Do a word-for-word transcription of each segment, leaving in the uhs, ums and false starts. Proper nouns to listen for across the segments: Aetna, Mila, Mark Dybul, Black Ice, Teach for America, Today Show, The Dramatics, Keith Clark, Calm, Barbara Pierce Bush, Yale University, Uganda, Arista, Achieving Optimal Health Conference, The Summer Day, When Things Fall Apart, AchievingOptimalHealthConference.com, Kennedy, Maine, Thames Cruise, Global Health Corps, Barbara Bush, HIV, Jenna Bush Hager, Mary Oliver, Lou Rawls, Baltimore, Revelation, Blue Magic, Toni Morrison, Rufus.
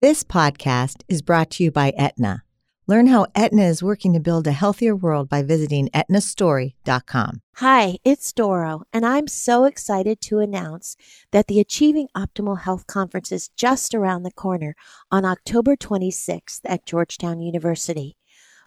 This podcast is brought to you by Aetna. Learn how Aetna is working to build a healthier world by visiting Aetna Story dot com. Hi, it's Doro, and I'm so excited to announce that the Achieving Optimal Health Conference is just around the corner on October twenty-sixth at Georgetown University.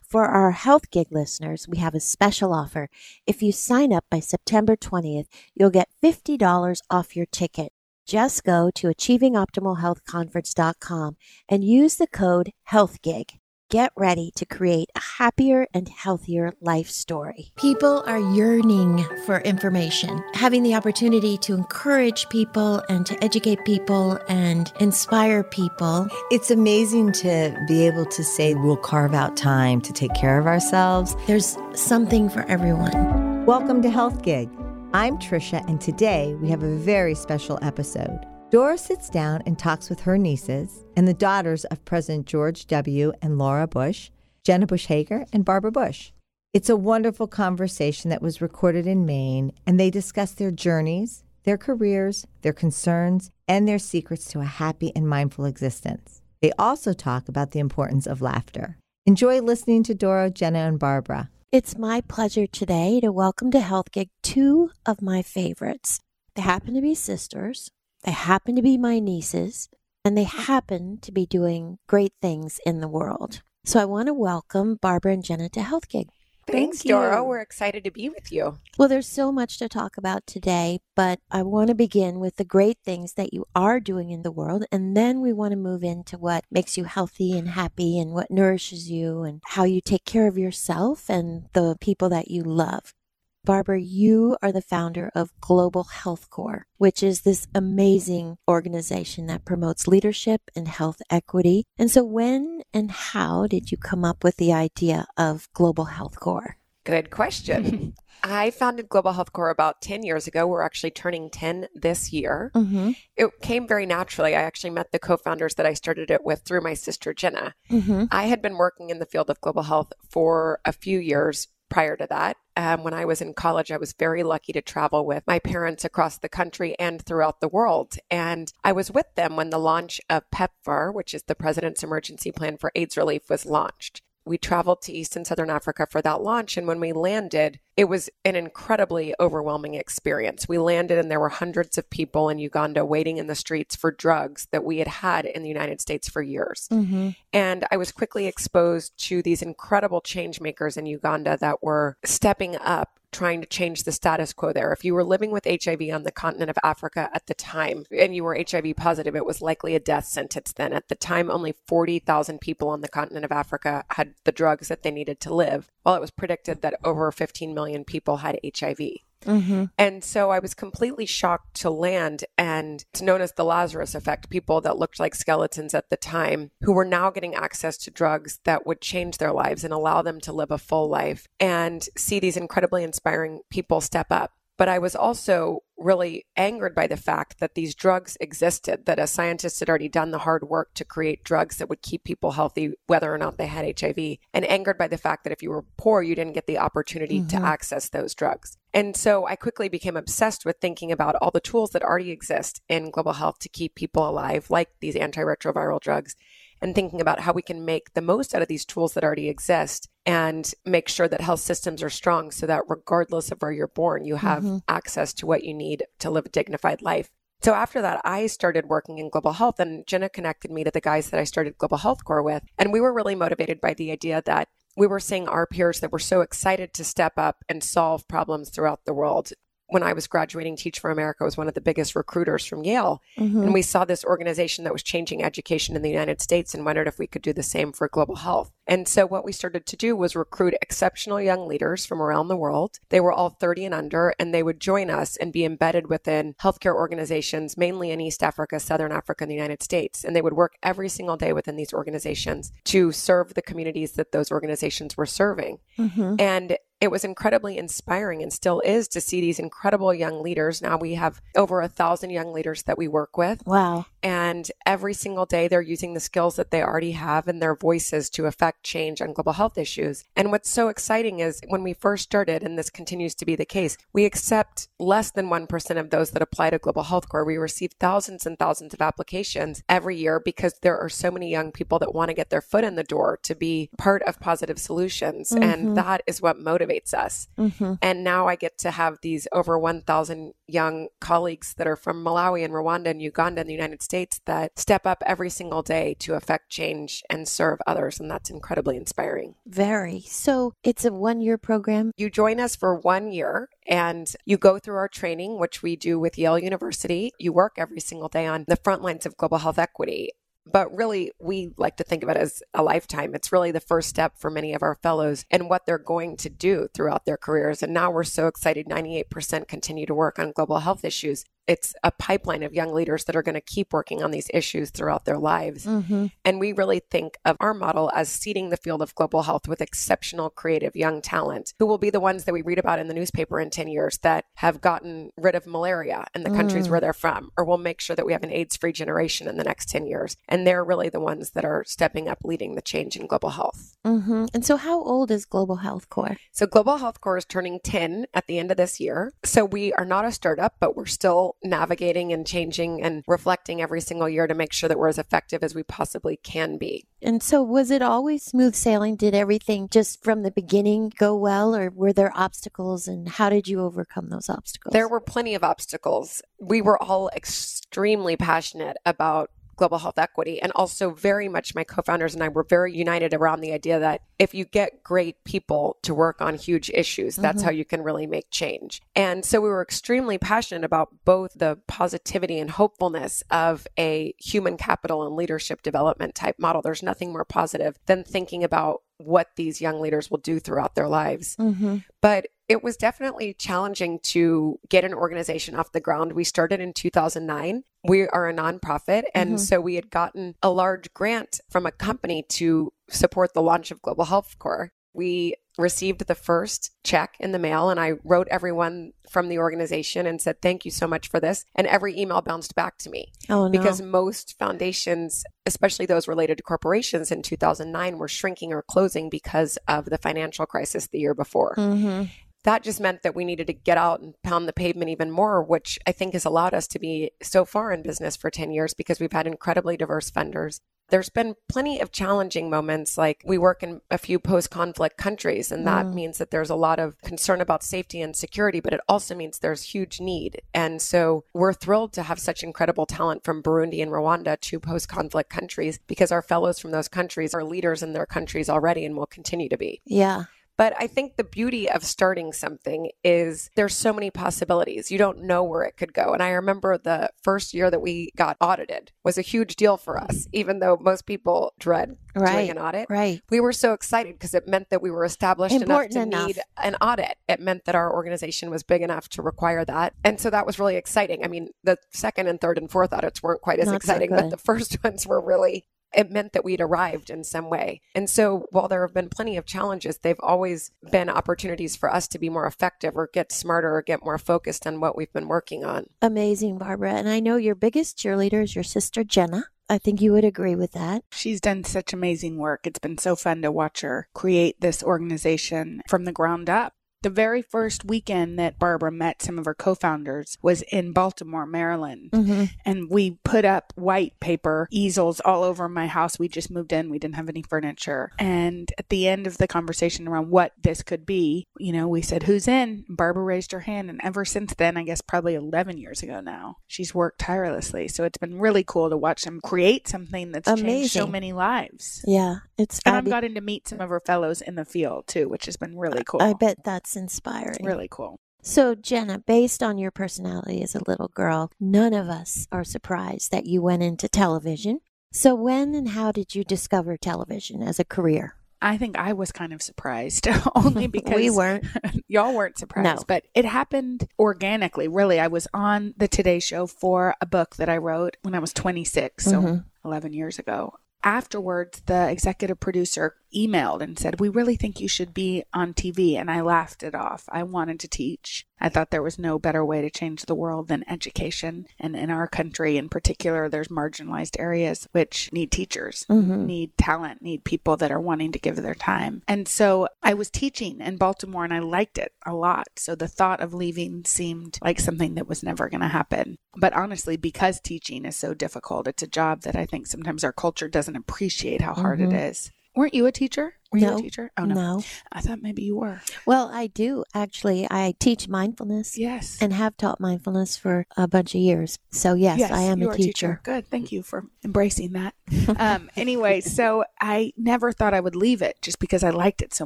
For our HealthGig listeners, we have a special offer. If you sign up by September twentieth, you'll get fifty dollars off your ticket. Just go to Achieving Optimal Health Conference dot com and use the code HealthGig. Get ready to create a happier and healthier life story. People are yearning for information. Having the opportunity to encourage people and to educate people and inspire people. It's amazing to be able to say we'll carve out time to take care of ourselves. There's something for everyone. Welcome to HealthGig. I'm Tricia, and today we have a very special episode. Dora sits down and talks with her nieces and the daughters of President George W. and Laura Bush, Jenna Bush Hager, and Barbara Bush. It's a wonderful conversation that was recorded in Maine, and they discuss their journeys, their careers, their concerns, and their secrets to a happy and mindful existence. They also talk about the importance of laughter. Enjoy listening to Dora, Jenna, and Barbara. It's my pleasure today to welcome to HealthGig two of my favorites. They happen to be sisters, they happen to be my nieces, and they happen to be doing great things in the world. So I want to welcome Barbara and Jenna to HealthGig. Thanks, Doro. We're excited to be with you. Well, there's so much to talk about today, but I want to begin with the great things that you are doing in the world, and then we want to move into what makes you healthy and happy and what nourishes you and how you take care of yourself and the people that you love. Barbara, you are the founder of Global Health Corps, which is this amazing organization that promotes leadership and health equity. And so when and how did you come up with the idea of Global Health Corps? Good question. I founded Global Health Corps about ten years ago. We're actually turning ten this year. Mm-hmm. It came very naturally. I actually met the co-founders that I started it with through my sister, Jenna. Mm-hmm. I had been working in the field of global health for a few years prior to that. Um, when I was in college, I was very lucky to travel with my parents across the country and throughout the world. And I was with them when the launch of PEPFAR, which is the President's Emergency Plan for AIDS Relief, was launched. We traveled to East and Southern Africa for that launch. And when we landed, it was an incredibly overwhelming experience. We landed and there were hundreds of people in Uganda waiting in the streets for drugs that we had had in the United States for years. Mm-hmm. And I was quickly exposed to these incredible change makers in Uganda that were stepping up, trying to change the status quo there. If you were living with H I V on the continent of Africa at the time, and you were H I V positive, it was likely a death sentence then. At the time, only forty thousand people on the continent of Africa had the drugs that they needed to live, while it was predicted that over fifteen million people had H I V. Mm-hmm. And so I was completely shocked to land, and it's known as the Lazarus effect. People that looked like skeletons at the time who were now getting access to drugs that would change their lives and allow them to live a full life and see these incredibly inspiring people step up. But I was also really angered by the fact that these drugs existed, that a scientist had already done the hard work to create drugs that would keep people healthy, whether or not they had H I V, and angered by the fact that if you were poor, you didn't get the opportunity mm-hmm. to access those drugs. And so I quickly became obsessed with thinking about all the tools that already exist in global health to keep people alive, like these antiretroviral drugs, and thinking about how we can make the most out of these tools that already exist and make sure that health systems are strong so that regardless of where you're born, you have mm-hmm. access to what you need to live a dignified life. So after that, I started working in global health, and Jenna connected me to the guys that I started Global Health Corps with. And we were really motivated by the idea that we were seeing our peers that were so excited to step up and solve problems throughout the world. When I was graduating, Teach for America was one of the biggest recruiters from Yale. Mm-hmm. And we saw this organization that was changing education in the United States and wondered if we could do the same for global health. And so what we started to do was recruit exceptional young leaders from around the world. They were all thirty and under, and they would join us and be embedded within healthcare organizations, mainly in East Africa, Southern Africa, and the United States. And they would work every single day within these organizations to serve the communities that those organizations were serving. Mm-hmm. And it was incredibly inspiring and still is to see these incredible young leaders. Now we have over a thousand young leaders that we work with. Wow. And every single day they're using the skills that they already have and their voices to affect change on global health issues. And what's so exciting is when we first started, and this continues to be the case, we accept less than one percent of those that apply to Global Health Corps. We receive thousands and thousands of applications every year because there are so many young people that want to get their foot in the door to be part of positive solutions. Mm-hmm. And that is what motivates us. Mm-hmm. And now I get to have these over one thousand young colleagues that are from Malawi and Rwanda and Uganda and the United States that step up every single day to affect change and serve others. And that's incredibly inspiring. Very. So it's a one-year program. You join us for one year and you go through our training, which we do with Yale University. You work every single day on the front lines of global health equity. But really, we like to think of it as a lifetime. It's really the first step for many of our fellows and what they're going to do throughout their careers. And now we're so excited, ninety-eight percent continue to work on global health issues. It's a pipeline of young leaders that are going to keep working on these issues throughout their lives. Mm-hmm. And we really think of our model as seeding the field of global health with exceptional, creative young talent who will be the ones that we read about in the newspaper in ten years that have gotten rid of malaria in the mm. countries where they're from, or we'll make sure that we have an AIDS-free generation in the next ten years. And they're really the ones that are stepping up, leading the change in global health. Mm-hmm. And so how old is Global Health Corps? So Global Health Corps is turning ten at the end of this year. So we are not a startup, but we're still navigating and changing and reflecting every single year to make sure that we're as effective as we possibly can be. And so was it always smooth sailing? Did everything just from the beginning go well, or were there obstacles, and how did you overcome those obstacles? There were plenty of obstacles. We were all extremely passionate about global health equity. And also very much my co-founders and I were very united around the idea that if you get great people to work on huge issues, mm-hmm. that's how you can really make change. And so we were extremely passionate about both the positivity and hopefulness of a human capital and leadership development type model. There's nothing more positive than thinking about what these young leaders will do throughout their lives. Mm-hmm. But it was definitely challenging to get an organization off the ground. We started in two thousand nine. We are a nonprofit. And mm-hmm. so we had gotten a large grant from a company to support the launch of Global Health Corps. We received the first check in the mail, and I wrote everyone from the organization and said, thank you so much for this. And every email bounced back to me oh, no. because most foundations, especially those related to corporations in two thousand nine, were shrinking or closing because of the financial crisis the year before. Mm-hmm. That just meant that we needed to get out and pound the pavement even more, which I think has allowed us to be so far in business for ten years because we've had incredibly diverse funders. There's been plenty of challenging moments, like we work in a few post-conflict countries, and that mm. means that there's a lot of concern about safety and security, but it also means there's huge need. And so we're thrilled to have such incredible talent from Burundi and Rwanda, two post-conflict countries, because our fellows from those countries are leaders in their countries already and will continue to be. Yeah. But I think the beauty of starting something is there's so many possibilities. You don't know where it could go. And I remember the first year that we got audited was a huge deal for us, even though most people dread right, doing an audit. Right. We were so excited because it meant that we were established Important enough to enough. need an audit. It meant that our organization was big enough to require that. And so that was really exciting. I mean, the second and third and fourth audits weren't quite as Not exciting, so but the first ones were really... It meant that we'd arrived in some way. And so while there have been plenty of challenges, they've always been opportunities for us to be more effective or get smarter or get more focused on what we've been working on. Amazing, Barbara. And I know your biggest cheerleader is your sister, Jenna. I think you would agree with that. She's done such amazing work. It's been so fun to watch her create this organization from the ground up. The very first weekend that Barbara met some of her co-founders was in Baltimore, Maryland. Mm-hmm. And we put up white paper easels all over my house. We just moved in. We didn't have any furniture. And at the end of the conversation around what this could be, you know, we said, who's in? Barbara raised her hand. And ever since then, I guess probably eleven years ago now, she's worked tirelessly. So it's been really cool to watch them create something that's Amazing. changed so many lives. Yeah, it's fabulous. And I've gotten to meet some of her fellows in the field too, which has been really cool. I bet that's inspiring. Really cool. So Jenna, based on your personality as a little girl, none of us are surprised that you went into television. So when and how did you discover television as a career? I think I was kind of surprised only because we weren't. Y'all weren't surprised, no. But it happened organically. Really, I was on the Today Show for a book that I wrote when I was twenty-six, so mm-hmm. eleven years ago. Afterwards, the executive producer emailed and said, we really think you should be on T V. And I laughed it off. I wanted to teach. I thought there was no better way to change the world than education. And in our country in particular, there's marginalized areas which need teachers, mm-hmm. need talent, need people that are wanting to give their time. And so I was teaching in Baltimore and I liked it a lot. So the thought of leaving seemed like something that was never going to happen. But honestly, because teaching is so difficult, it's a job that I think sometimes our culture doesn't appreciate how hard mm-hmm. it is. Weren't you a teacher? Were no, you a teacher? Oh, no. no. I thought maybe you were. Well, I do. Actually, I teach mindfulness. Yes. And have taught mindfulness for a bunch of years. So, yes, yes I am a teacher. teacher. Good. Thank you for embracing that. um, anyway, so I never thought I would leave it just because I liked it so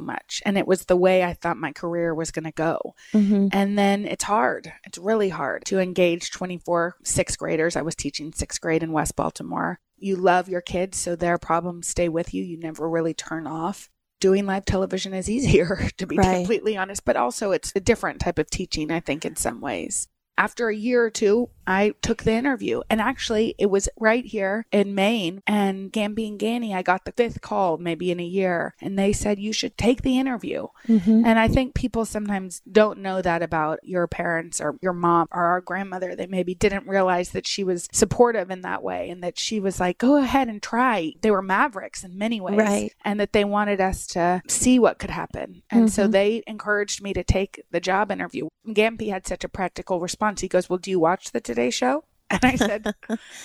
much. And it was the way I thought my career was going to go. Mm-hmm. And then it's hard. It's really hard to engage twenty-four sixth graders. I was teaching sixth grade in West Baltimore. You love your kids, so their problems stay with you. You never really turn off. Doing live television is easier, to be right. completely honest, but also it's a different type of teaching, I think, in some ways. After a year or two, I took the interview, and actually it was right here in Maine and Gambie and Ganey. I got the fifth call maybe in a year, and they said, you should take the interview. Mm-hmm. And I think people sometimes don't know that about your parents or your mom or our grandmother. They maybe didn't realize that she was supportive in that way and that she was like, go ahead and try. They were mavericks in many ways, right. and that they wanted us to see what could happen. And mm-hmm. so they encouraged me to take the job interview. Gambie had such a practical response. He goes, well, do you watch the Today Show? And I said,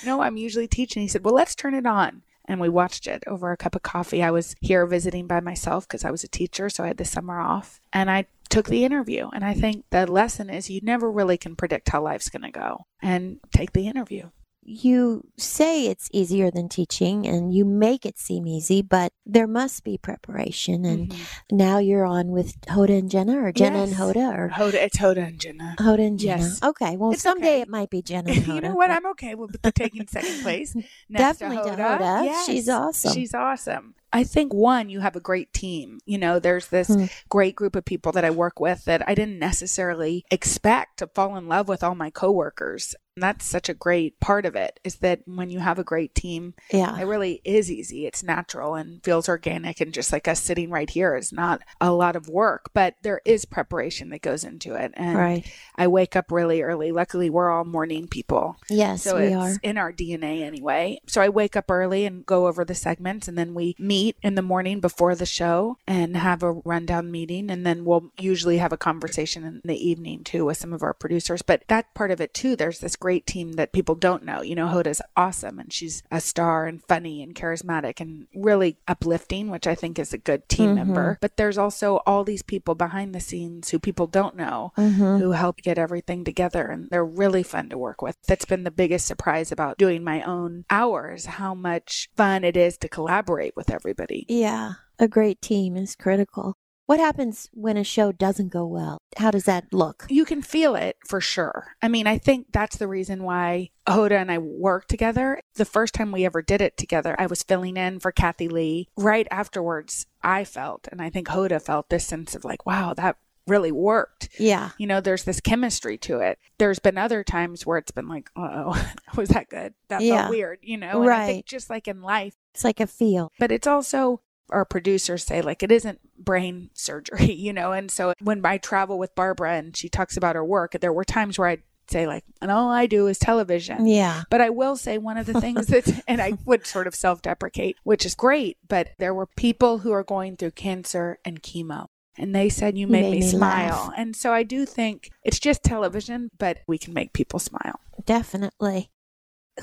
no, I'm usually teaching. He said, well, let's turn it on. And we watched it over a cup of coffee. I was here visiting by myself because I was a teacher, so I had the summer off. And I took the interview. And I think the lesson is you never really can predict how life's going to go. And take the interview. You say it's easier than teaching and you make it seem easy, but there must be preparation. And mm-hmm. now you're on with Hoda and Jenna or Jenna yes. and Hoda? or Hoda, It's Hoda and Jenna. Hoda and Jenna. Yes. Okay. Well, it's someday okay. it might be Jenna and Hoda. You know what? But... I'm okay with taking second place. Next Definitely to Hoda. To Hoda. Yes. She's awesome. She's awesome. I think, one, you have a great team. You know, there's this mm. great group of people that I work with that I didn't necessarily expect to fall in love with all my coworkers. And that's such a great part of it, is that when you have a great team, yeah. it really is easy. It's natural and feels organic. And just like us sitting right here is not a lot of work, but there is preparation that goes into it. And right. I wake up really early. Luckily, we're all morning people. Yes, so we it's are. in our D N A anyway. So I wake up early and go over the segments, and then we meet in the morning before the show and have a rundown meeting. And then we'll usually have a conversation in the evening too with some of our producers. But that part of it too, there's this great team that people don't know. You know, Hoda's awesome and she's a star and funny and charismatic and really uplifting, which I think is a good team mm-hmm. member. But there's also all these people behind the scenes who people don't know mm-hmm. who help get everything together. And they're really fun to work with. That's been the biggest surprise about doing my own hours, how much fun it is to collaborate with everybody. Everybody. Yeah, a great team is critical. What happens when a show doesn't go well? How does that look? You can feel it for sure. I mean, I think that's the reason why Hoda and I worked together. The first time we ever did it together, I was filling in for Kathy Lee. Right afterwards, I felt, and I think Hoda felt, this sense of like, wow, that really worked. Yeah. You know, there's this chemistry to it. There's been other times where it's been like, oh, was that good? That yeah. felt weird, you know? And right. I think just like in life, it's like a feel. But it's also, our producers say, like, it isn't brain surgery, you know? And so when I travel with Barbara and she talks about her work, there were times where I'd say like, and all I do is television. Yeah. But I will say one of the things that, and I would sort of self-deprecate, which is great, but there were people who are going through cancer and chemo. And they said, you made, made me, me smile. Laugh. And so I do think it's just television, but we can make people smile. Definitely.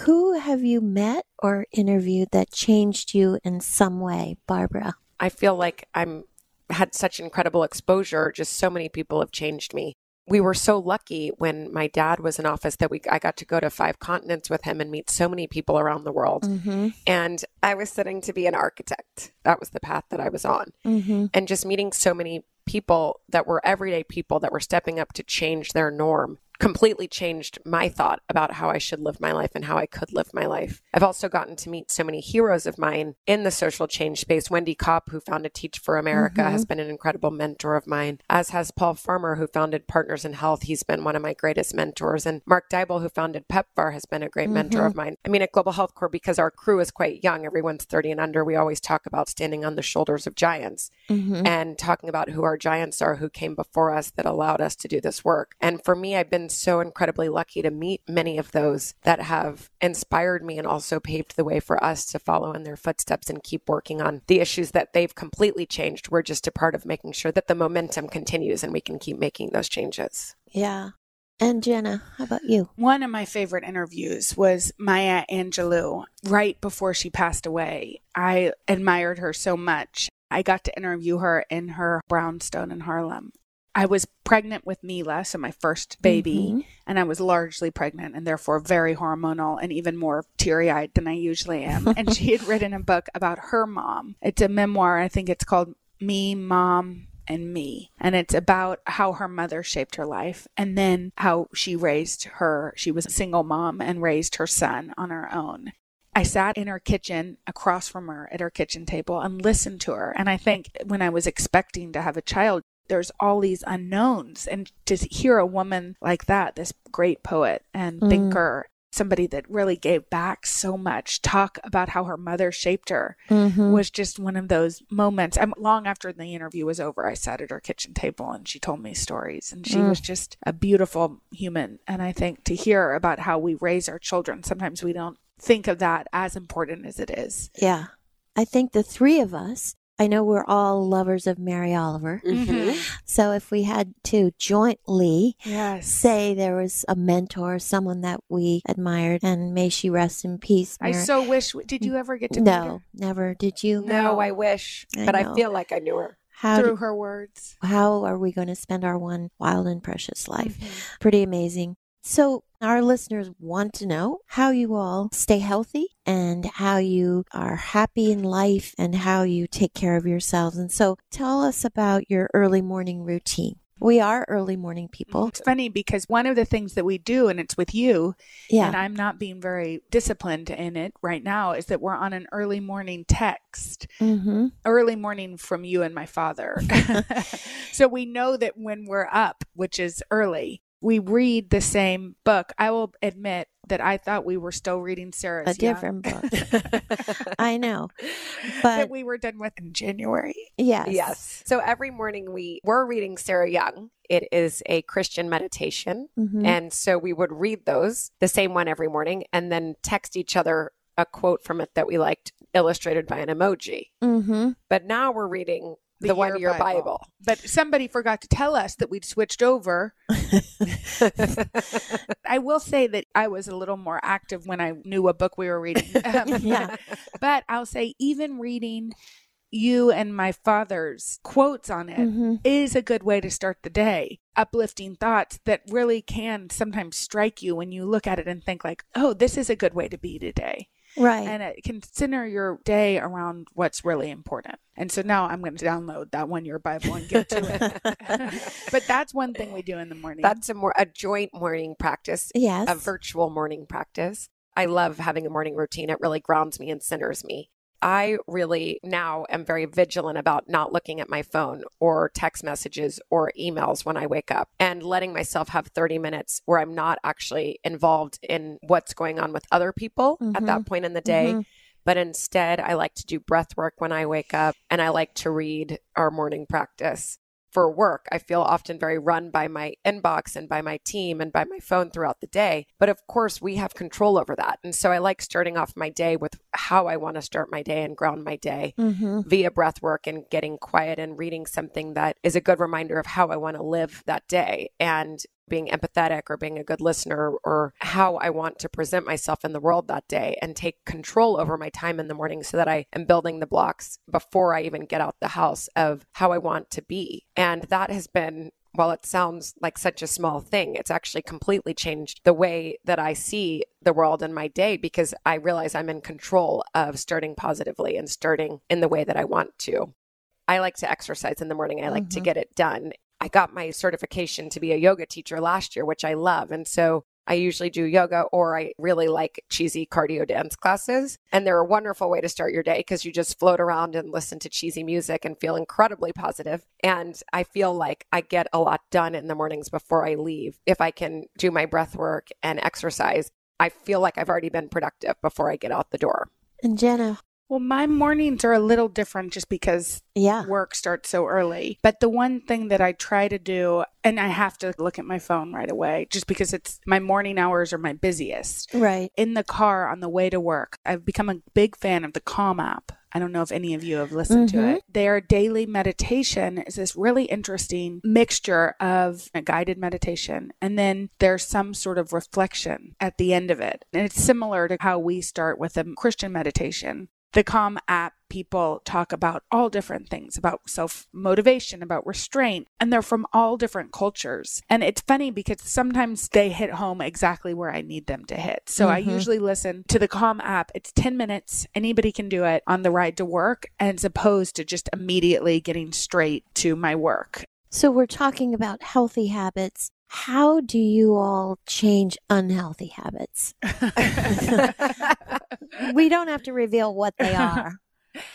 Who have you met or interviewed that changed you in some way, Barbara? I feel like I'm had such incredible exposure. Just so many people have changed me. We were so lucky when my dad was in office that we I got to go to five continents with him and meet so many people around the world. Mm-hmm. And I was studying to be an architect. That was the path that I was on. Mm-hmm. And just meeting so many people that were everyday people that were stepping up to change their norm completely changed my thought about how I should live my life and how I could live my life. I've also gotten to meet so many heroes of mine in the social change space. Wendy Kopp, who founded Teach for America, mm-hmm. has been an incredible mentor of mine, as has Paul Farmer, who founded Partners in Health. He's been one of my greatest mentors. And Mark Dybul, who founded PEPFAR, has been a great mm-hmm. mentor of mine. I mean, at Global Health Corps, because our crew is quite young, everyone's thirty and under, we always talk about standing on the shoulders of giants mm-hmm. and talking about who our giants are, who came before us that allowed us to do this work. And for me, I've been so incredibly lucky to meet many of those that have inspired me and also paved the way for us to follow in their footsteps and keep working on the issues that they've completely changed. We're just a part of making sure that the momentum continues and we can keep making those changes. Yeah. And Jenna, how about you? One of my favorite interviews was Maya Angelou. Right before she passed away, I admired her so much. I got to interview her in her brownstone in Harlem. I was pregnant with Mila, so my first baby, mm-hmm. and I was largely pregnant and therefore very hormonal and even more teary-eyed than I usually am. And she had written a book about her mom. It's a memoir. I think it's called Me, Mom, and Me. And it's about how her mother shaped her life and then how she raised her. She was a single mom and raised her son on her own. I sat in her kitchen across from her at her kitchen table and listened to her. And I think when I was expecting to have a child, there's all these unknowns. And to hear a woman like that, this great poet and mm. thinker, somebody that really gave back so much, talk about how her mother shaped her mm-hmm. was just one of those moments. And long after the interview was over, I sat at her kitchen table and she told me stories. And she mm. was just a beautiful human. And I think to hear about how we raise our children, sometimes we don't think of that as important as it is. Yeah. I think the three of us, I know we're all lovers of Mary Oliver. Mm-hmm. So if we had to jointly yes. say there was a mentor, someone that we admired, and may she rest in peace. Mary. I so wish. Did you ever get to meet her? No, never. Did you? No, I wish. I but know. I feel like I knew her. How Through do, her words. How are we going to spend our one wild and precious life? Mm-hmm. Pretty amazing. So our listeners want to know how you all stay healthy and how you are happy in life and how you take care of yourselves. And so tell us about your early morning routine. We are early morning people. It's funny because one of the things that we do, and it's with you, yeah. and I'm not being very disciplined in it right now, is that we're on an early morning text, mm-hmm. early morning from you and my father. So we know that when we're up, which is early, we read the same book. I will admit that I thought we were still reading Sarah's a different Young. book. I know. But that we were done with in January. Yes. Yes. So every morning we were reading Sarah Young. It is a Christian meditation. Mm-hmm. And so we would read those, the same one every morning, and then text each other a quote from it that we liked, illustrated by an emoji. Mm-hmm. But now we're reading The, the one year Bible. Bible. But somebody forgot to tell us that we'd switched over. I will say that I was a little more active when I knew a book we were reading. Um, yeah. But I'll say even reading you and my father's quotes on it mm-hmm. is a good way to start the day. Uplifting thoughts that really can sometimes strike you when you look at it and think like, oh, this is a good way to be today. Right. And it can center your day around what's really important. And so now I'm going to download that one year Bible and get to it. But that's one thing we do in the morning. That's a more a joint morning practice. Yes. A virtual morning practice. I love having a morning routine. It really grounds me and centers me. I really now am very vigilant about not looking at my phone or text messages or emails when I wake up and letting myself have thirty minutes where I'm not actually involved in what's going on with other people mm-hmm. at that point in the day. Mm-hmm. But instead, I like to do breath work when I wake up and I like to read our morning practice. For work, I feel often very run by my inbox and by my team and by my phone throughout the day. But of course, we have control over that. And so I like starting off my day with how I want to start my day and ground my day mm-hmm. via breath work and getting quiet and reading something that is a good reminder of how I want to live that day and being empathetic or being a good listener or how I want to present myself in the world that day and take control over my time in the morning so that I am building the blocks before I even get out the house of how I want to be. And that has been, while it sounds like such a small thing, it's actually completely changed the way that I see the world and my day because I realize I'm in control of starting positively and starting in the way that I want to. I like to exercise in the morning. I like mm-hmm. to get it done. I got my certification to be a yoga teacher last year, which I love. And so I usually do yoga, or I really like cheesy cardio dance classes. And they're a wonderful way to start your day because you just float around and listen to cheesy music and feel incredibly positive. And I feel like I get a lot done in the mornings before I leave. If I can do my breath work and exercise, I feel like I've already been productive before I get out the door. And Jenna? Well, my mornings are a little different just because yeah. work starts so early. But the one thing that I try to do, and I have to look at my phone right away just because it's my morning hours are my busiest. Right. In the car on the way to work, I've become a big fan of the Calm app. I don't know if any of you have listened mm-hmm. to it. Their daily meditation is this really interesting mixture of a guided meditation, and then there's some sort of reflection at the end of it. And it's similar to how we start with a Christian meditation. The Calm app people talk about all different things, about self-motivation, about restraint, and they're from all different cultures. And it's funny because sometimes they hit home exactly where I need them to hit. So mm-hmm. I usually listen to the Calm app. It's ten minutes. Anybody can do it on the ride to work, as opposed to just immediately getting straight to my work. So we're talking about healthy habits. How do you all change unhealthy habits? We don't have to reveal what they are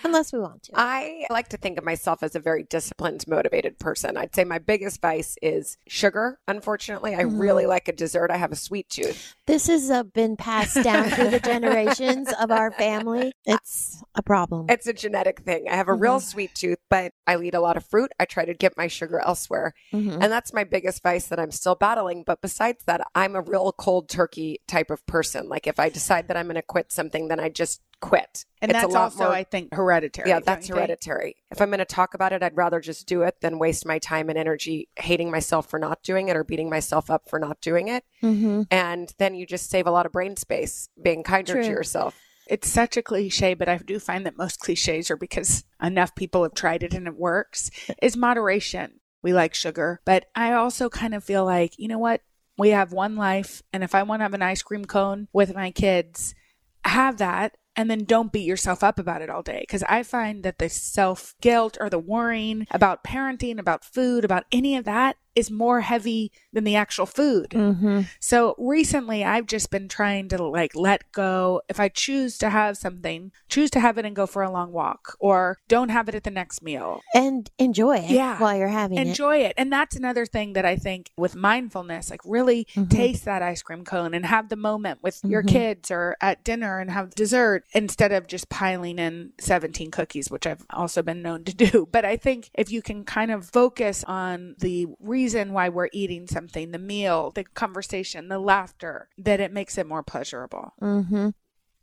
unless we want to. I like to think of myself as a very disciplined, motivated person. I'd say my biggest vice is sugar. Unfortunately, I mm. really like a dessert. I have a sweet tooth. This has uh, been passed down through the generations of our family. It's a problem. It's a genetic thing. I have a mm-hmm. real sweet tooth, but I eat a lot of fruit. I try to get my sugar elsewhere. Mm-hmm. And that's my biggest vice that I'm still battling. But besides that, I'm a real cold turkey type of person. Like if I decide that I'm going to quit something, then I just quit. And it's that's a lot also, more, I think, hereditary. Yeah, that's hereditary. Think? If I'm going to talk about it, I'd rather just do it than waste my time and energy hating myself for not doing it or beating myself up for not doing it. Mm-hmm. And then you just save a lot of brain space being kinder True. To yourself. It's such a cliche, but I do find that most cliches are because enough people have tried it and it works, is moderation. We like sugar, but I also kind of feel like, you know what? We have one life. And if I want to have an ice cream cone with my kids, have that. And then don't beat yourself up about it all day. Because I find that the self-guilt or the worrying about parenting, about food, about any of that is more heavy than the actual food. Mm-hmm. So recently, I've just been trying to like let go. If I choose to have something, choose to have it and go for a long walk, or don't have it at the next meal. And enjoy it yeah. while you're having enjoy it. Enjoy it. And that's another thing that I think with mindfulness, like really mm-hmm. taste that ice cream cone and have the moment with mm-hmm. your kids or at dinner and have dessert instead of just piling in seventeen cookies, which I've also been known to do. But I think if you can kind of focus on the reason reason why we're eating something, the meal, the conversation, the laughter, that it makes it more pleasurable. Mm-hmm.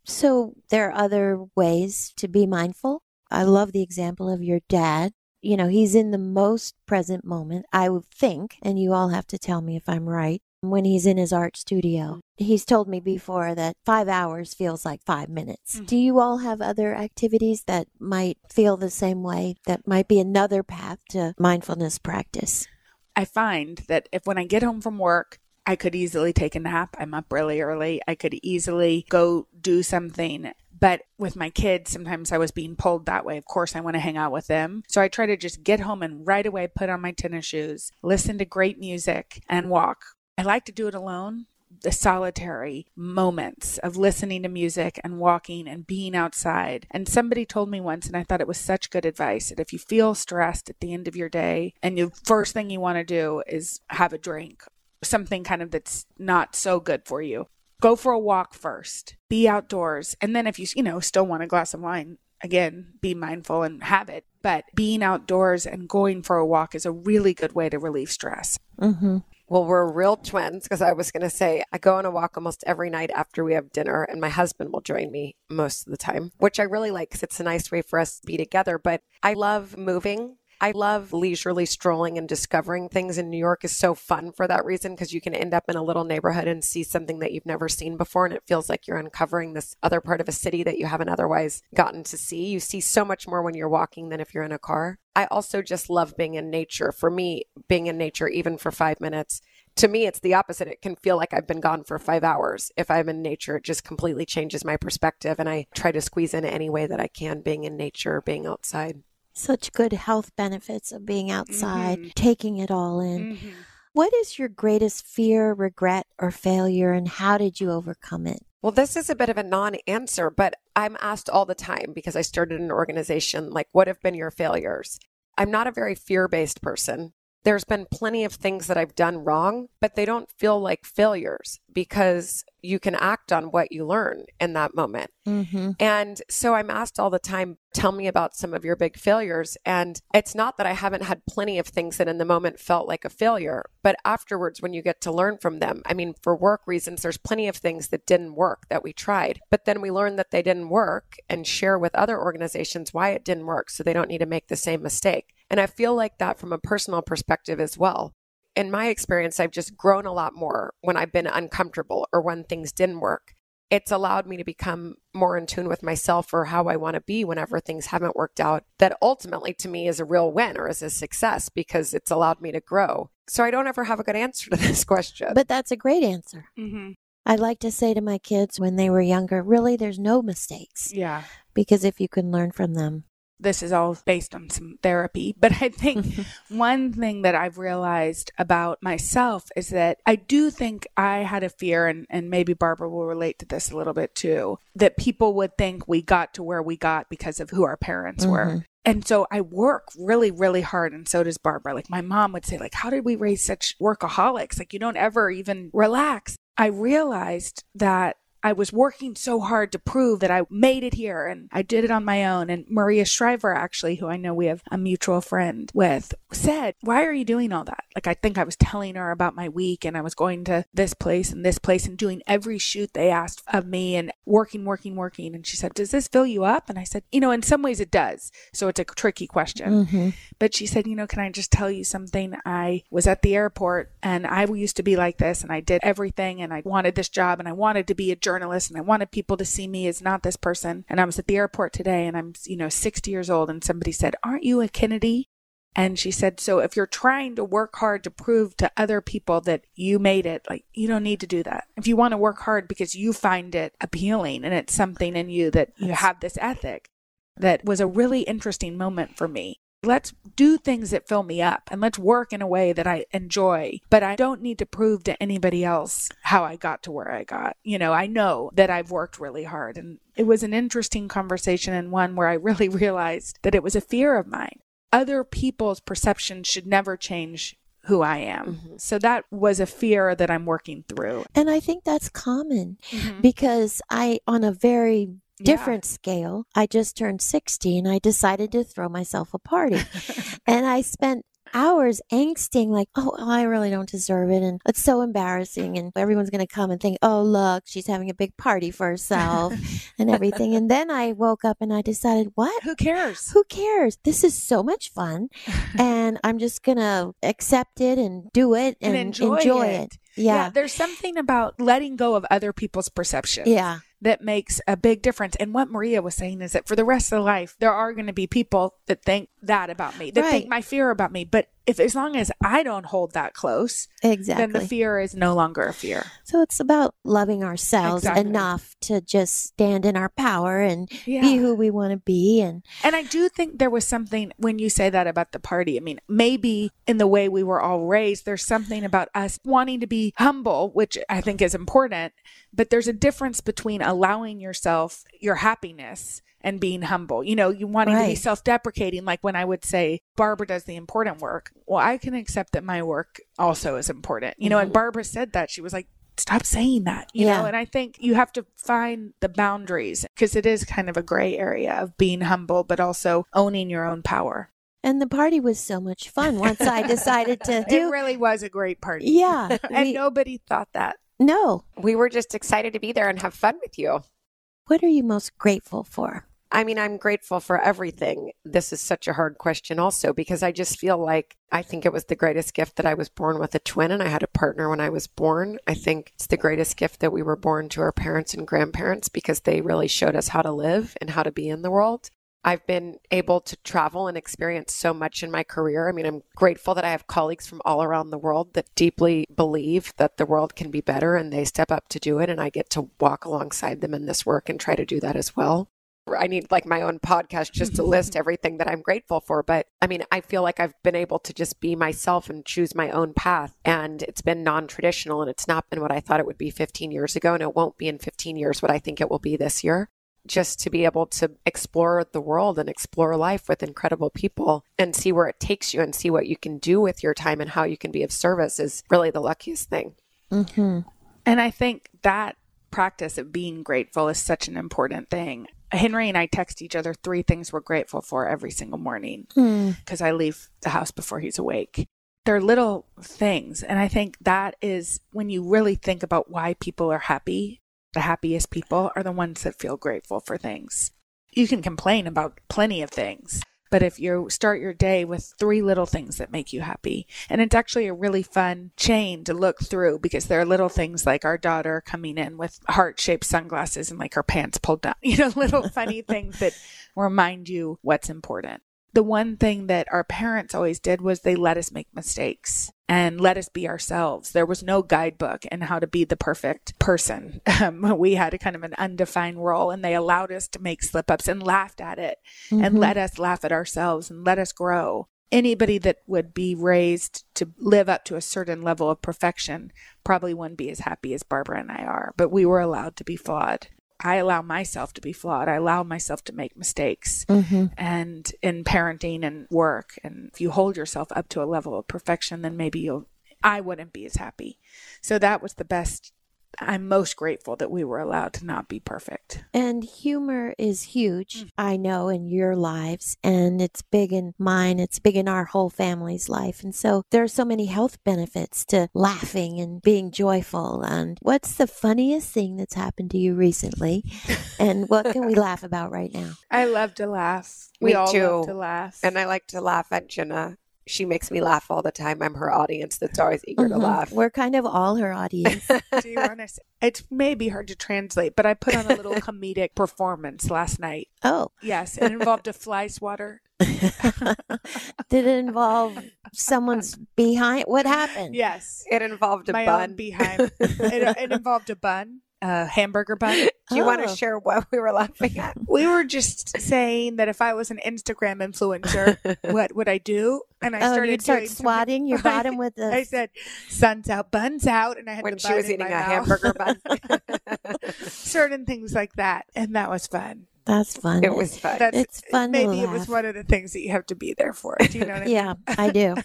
So there are other ways to be mindful. I love the example of your dad. You know, he's in the most present moment, I would think, and you all have to tell me if I'm right, when he's in his art studio. He's told me before that five hours feels like five minutes. Mm-hmm. Do you all have other activities that might feel the same way, that might be another path to mindfulness practice? I find that if when I get home from work, I could easily take a nap. I'm up really early. I could easily go do something. But with my kids, sometimes I was being pulled that way. Of course, I want to hang out with them. So I try to just get home and right away put on my tennis shoes, listen to great music, and walk. I like to do it alone. The solitary moments of listening to music and walking and being outside. And somebody told me once, and I thought it was such good advice, that if you feel stressed at the end of your day and the first thing you want to do is have a drink, something kind of that's not so good for you, go for a walk first, be outdoors. And then if you, you know, still want a glass of wine, again, be mindful and have it. But being outdoors and going for a walk is a really good way to relieve stress. Mm-hmm. Well, we're real twins because I was going to say I go on a walk almost every night after we have dinner, and my husband will join me most of the time, which I really like because it's a nice way for us to be together. But I love moving. I love leisurely strolling and discovering things. And New York is so fun for that reason because you can end up in a little neighborhood and see something that you've never seen before. And it feels like you're uncovering this other part of a city that you haven't otherwise gotten to see. You see so much more when you're walking than if you're in a car. I also just love being in nature. For me, being in nature, even for five minutes, to me, it's the opposite. It can feel like I've been gone for five hours. If I'm in nature, it just completely changes my perspective. And I try to squeeze in any way that I can being in nature, being outside. such good health benefits of being outside, mm-hmm. taking it all in. Mm-hmm. What is your greatest fear, regret, or failure, and how did you overcome it? Well, this is a bit of a non-answer, but I'm asked all the time because I started an organization, like, what have been your failures? I'm not a very fear-based person. There's been plenty of things that I've done wrong, but they don't feel like failures because you can act on what you learn in that moment. Mm-hmm. And so I'm asked all the time, tell me about some of your big failures. And it's not that I haven't had plenty of things that in the moment felt like a failure, but afterwards when you get to learn from them, I mean, for work reasons, there's plenty of things that didn't work that we tried, but then we learned that they didn't work and share with other organizations why it didn't work so they don't need to make the same mistake. And I feel like that from a personal perspective as well. In my experience, I've just grown a lot more when I've been uncomfortable or when things didn't work. It's allowed me to become more in tune with myself or how I want to be whenever things haven't worked out. That ultimately to me is a real win or is a success because it's allowed me to grow. So I don't ever have a good answer to this question. But that's a great answer. Mm-hmm. I like to say to my kids when they were younger, really, there's no mistakes. Yeah. Because if you can learn from them. This is all based on some therapy, but I think one thing that I've realized about myself is that I do think I had a fear, and, and maybe Barbara will relate to this a little bit too, that people would think we got to where we got because of who our parents mm-hmm. were. And so I work really, really hard. And so does Barbara. Like my mom would say, like, how did we raise such workaholics? Like you don't ever even relax. I realized that I was working so hard to prove that I made it here and I did it on my own. And Maria Shriver, actually, who I know we have a mutual friend with, said, why are you doing all that? Like, I think I was telling her about my week and I was going to this place and this place and doing every shoot they asked of me and working, working, working. And she said, does this fill you up? And I said, you know, in some ways it does. So it's a tricky question. Mm-hmm. But she said, you know, can I just tell you something? I was at the airport and I used to be like this and I did everything and I wanted this job and I wanted to be a journalist. journalist and I wanted people to see me as not this person. And I was at the airport today and I'm, you know, sixty years old and somebody said, aren't you a Kennedy? And she said, so if you're trying to work hard to prove to other people that you made it, like you don't need to do that. If you want to work hard because you find it appealing and it's something in you that you have this ethic, that was a really interesting moment for me. Let's do things that fill me up and let's work in a way that I enjoy, but I don't need to prove to anybody else how I got to where I got. You know, I know that I've worked really hard and it was an interesting conversation and one where I really realized that it was a fear of mine. Other people's perception should never change who I am. Mm-hmm. So that was a fear that I'm working through. And I think that's common mm-hmm. because I, on a very different yeah. scale. I just turned sixty and I decided to throw myself a party. And I spent hours angsting like, oh, oh, I really don't deserve it. And it's so embarrassing. And everyone's going to come and think, oh, look, she's having a big party for herself and everything. And then I woke up and I decided, what? Who cares? Who cares? This is so much fun. And I'm just going to accept it and do it and, and enjoy, enjoy it. it. Yeah. yeah. There's something about letting go of other people's perceptions. Yeah. That makes a big difference. And what Maria was saying is that for the rest of life, there are going to be people that think that about me, that right. think my fear about me. But if as long as I don't hold that close, exactly. then the fear is no longer a fear. So it's about loving ourselves exactly. enough to just stand in our power and yeah. be who we want to be. And and I do think there was something when you say that about the party. I mean, maybe in the way we were all raised, there's something about us wanting to be humble, which I think is important. But there's a difference between allowing yourself your happiness and being humble. You know, you wanting right. to be self-deprecating. Like when I would say, Barbara does the important work. Well, I can accept that my work also is important. You know, and Barbara said that. She was like, stop saying that. You yeah. know, and I think you have to find the boundaries because it is kind of a gray area of being humble, but also owning your own power. And the party was so much fun once I decided to do. It really was a great party. Yeah. and we... nobody thought that. No. We were just excited to be there and have fun with you. What are you most grateful for? I mean, I'm grateful for everything. This is such a hard question also, because I just feel like I think it was the greatest gift that I was born with a twin and I had a partner when I was born. I think it's the greatest gift that we were born to our parents and grandparents because they really showed us how to live and how to be in the world. I've been able to travel and experience so much in my career. I mean, I'm grateful that I have colleagues from all around the world that deeply believe that the world can be better and they step up to do it. And I get to walk alongside them in this work and try to do that as well. I need like my own podcast just to list everything that I'm grateful for. But I mean, I feel like I've been able to just be myself and choose my own path. And it's been non-traditional, and it's not been what I thought it would be fifteen years ago. And it won't be in fifteen years what I think it will be this year. Just to be able to explore the world and explore life with incredible people and see where it takes you and see what you can do with your time and how you can be of service is really the luckiest thing. Mm-hmm. And I think that practice of being grateful is such an important thing. Henry and I text each other three things we're grateful for every single morning because mm. I leave the house before he's awake. They're little things. And I think that is when you really think about why people are happy, the happiest people are the ones that feel grateful for things. You can complain about plenty of things, but if you start your day with three little things that make you happy, and it's actually a really fun chain to look through because there are little things like our daughter coming in with heart-shaped sunglasses and like her pants pulled down, you know, little funny things that remind you what's important. The one thing that our parents always did was they let us make mistakes and let us be ourselves. There was no guidebook in how to be the perfect person. Um, we had a kind of an undefined role, and they allowed us to make slip-ups and laughed at it mm-hmm. and let us laugh at ourselves and let us grow. Anybody that would be raised to live up to a certain level of perfection probably wouldn't be as happy as Barbara and I are, but we were allowed to be flawed. I allow myself to be flawed. I allow myself to make mistakes mm-hmm. and in parenting and work. And if you hold yourself up to a level of perfection, then maybe you'll, I wouldn't be as happy. So that was the best. I'm most grateful that we were allowed to not be perfect. And humor is huge, mm-hmm. I know, in your lives, and it's big in mine. It's big in our whole family's life. And so there are so many health benefits to laughing and being joyful. And what's the funniest thing that's happened to you recently? And what can we laugh about right now? I love to laugh. We Me all too. love to laugh. And I like to laugh at Jenna. She makes me laugh all the time. I'm her audience that's always eager mm-hmm. to laugh. We're kind of all her audience. Do you want to say? It may be hard to translate, but I put on a little comedic performance last night. Oh. Yes. It involved a fly swatter. Did it involve someone's behind? What happened? Yes. It involved a My bun. Own behind. it, it involved a bun. A hamburger bun. Do you oh. want to share what we were laughing at? We were just saying that if I was an Instagram influencer, what would I do? And I oh, started you'd start swatting your bottom with the. I said, "Sun's out, bun's out," and I had when the she bun was in eating my a mouth. Hamburger bun. Certain things like that, and that was fun. That's fun. It was fun. That's, it's fun. Maybe to laugh. It was one of the things that you have to be there for. Do you know what I mean? Yeah, I do.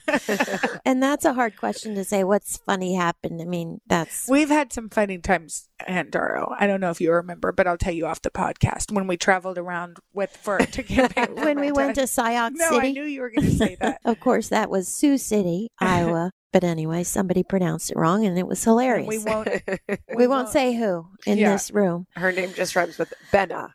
And that's a hard question to say. What's funny happened? I mean, that's we've had some funny times, Aunt Doro. I don't know if you remember, but I'll tell you off the podcast when we traveled around with for to get back when we went dad. to Sciox no, City. No, I knew you were going to say that. Of course, that was Sioux City, Iowa. But anyway, somebody pronounced it wrong, and it was hilarious. We won't. We, we won't say who in yeah. this room. Her name just rhymes with Benna.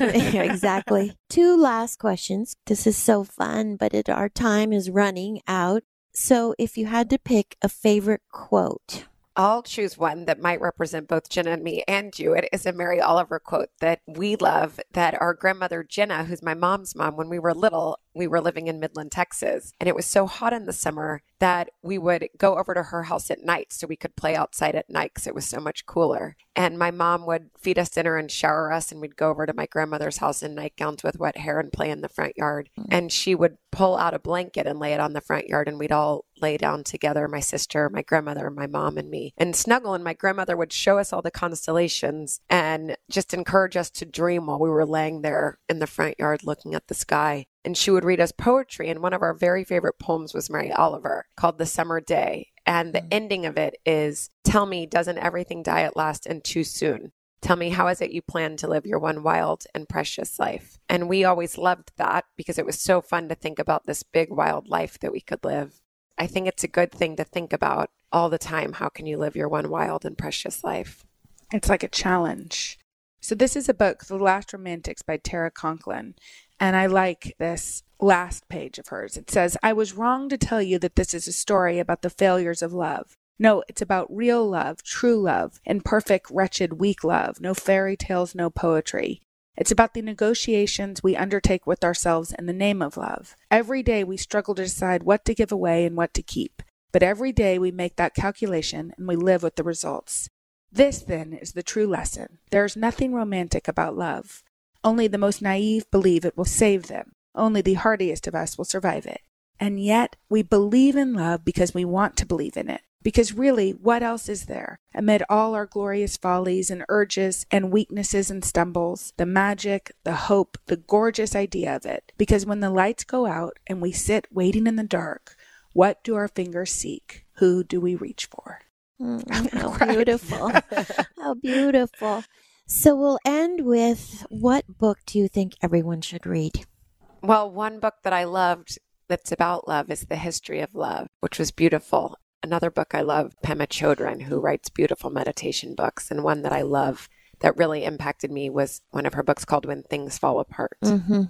Exactly. Two last questions. This is so fun, but it, our time is running out. So, if you had to pick a favorite quote, I'll choose one that might represent both Jenna and me and you. It is a Mary Oliver quote that we love, that our grandmother Jenna, who's my mom's mom, when we were little, we were living in Midland, Texas, and it was so hot in the summer that we would go over to her house at night so we could play outside at night because it was so much cooler. And my mom would feed us dinner and shower us, and we'd go over to my grandmother's house in nightgowns with wet hair and play in the front yard. And she would pull out a blanket and lay it on the front yard, and we'd all lay down together, my sister, my grandmother, my mom, and me, and snuggle. And my grandmother would show us all the constellations and just encourage us to dream while we were laying there in the front yard looking at the sky. And she would read us poetry. And one of our very favorite poems was Mary Oliver, called The Summer Day. And the ending of it is, "Tell me, doesn't everything die at last and too soon? Tell me, how is it you plan to live your one wild and precious life?" And we always loved that because it was so fun to think about this big wild life that we could live. I think it's a good thing to think about all the time. How can you live your one wild and precious life? It's like a challenge. So this is a book, The Last Romantics by Tara Conklin. And I like this last page of hers. It says, "I was wrong to tell you that this is a story about the failures of love. No, it's about real love, true love, and perfect, wretched, weak love. No fairy tales, no poetry. It's about the negotiations we undertake with ourselves in the name of love. Every day we struggle to decide what to give away and what to keep. But every day we make that calculation and we live with the results. This, then, is the true lesson. There is nothing romantic about love. Only the most naive believe it will save them. Only the hardiest of us will survive it. And yet we believe in love because we want to believe in it. Because really, what else is there? Amid all our glorious follies and urges and weaknesses and stumbles, the magic, the hope, the gorgeous idea of it. Because when the lights go out and we sit waiting in the dark, what do our fingers seek? Who do we reach for? Mm, how right. beautiful. How beautiful. So we'll end with, what book do you think everyone should read? Well, one book that I loved that's about love is The History of Love, which was beautiful. Another book I love, Pema Chodron, who writes beautiful meditation books. And one that I love that really impacted me was one of her books called When Things Fall Apart. Mm-hmm.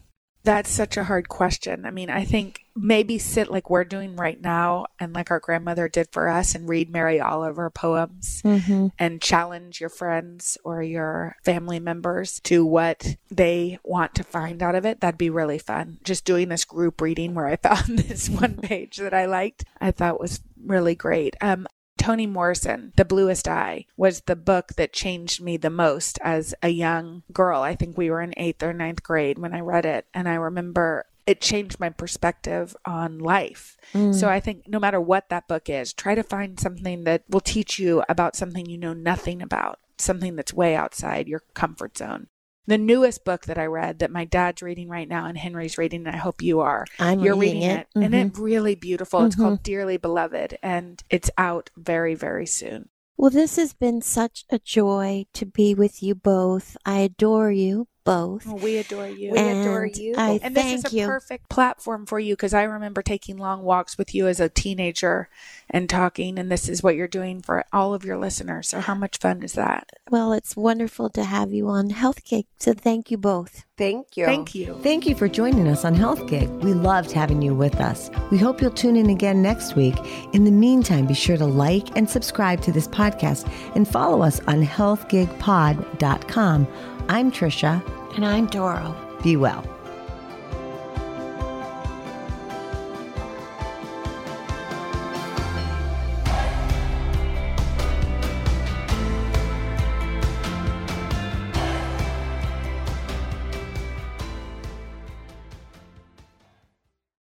That's such a hard question. I mean, I think maybe sit like we're doing right now and like our grandmother did for us and read Mary Oliver poems mm-hmm. and challenge your friends or your family members to what they want to find out of it. That'd be really fun. Just doing this group reading where I found this one page that I liked, I thought was really great. Um, Toni Morrison, The Bluest Eye, was the book that changed me the most as a young girl. I think we were in eighth or ninth grade when I read it. And I remember it changed my perspective on life. Mm. So I think no matter what that book is, try to find something that will teach you about something you know nothing about, something that's way outside your comfort zone. The newest book that I read that my dad's reading right now and Henry's reading, and I hope you are. I'm You're reading, reading it. it mm-hmm. And it's really beautiful. It's mm-hmm. called Dearly Beloved, and it's out very, very soon. Well, this has been such a joy to be with you both. I adore you both. Well, we adore you. We and adore you. I and thank this is a you. perfect platform for you, because I remember taking long walks with you as a teenager and talking, and this is what you're doing for all of your listeners. So how much fun is that? Well, it's wonderful to have you on HealthGig. So thank you both. Thank you. Thank you. Thank you for joining us on HealthGig. We loved having you with us. We hope you'll tune in again next week. In the meantime, be sure to like and subscribe to this podcast and follow us on health gig pod dot com. I'm Tricia. And I'm Doro. Be well.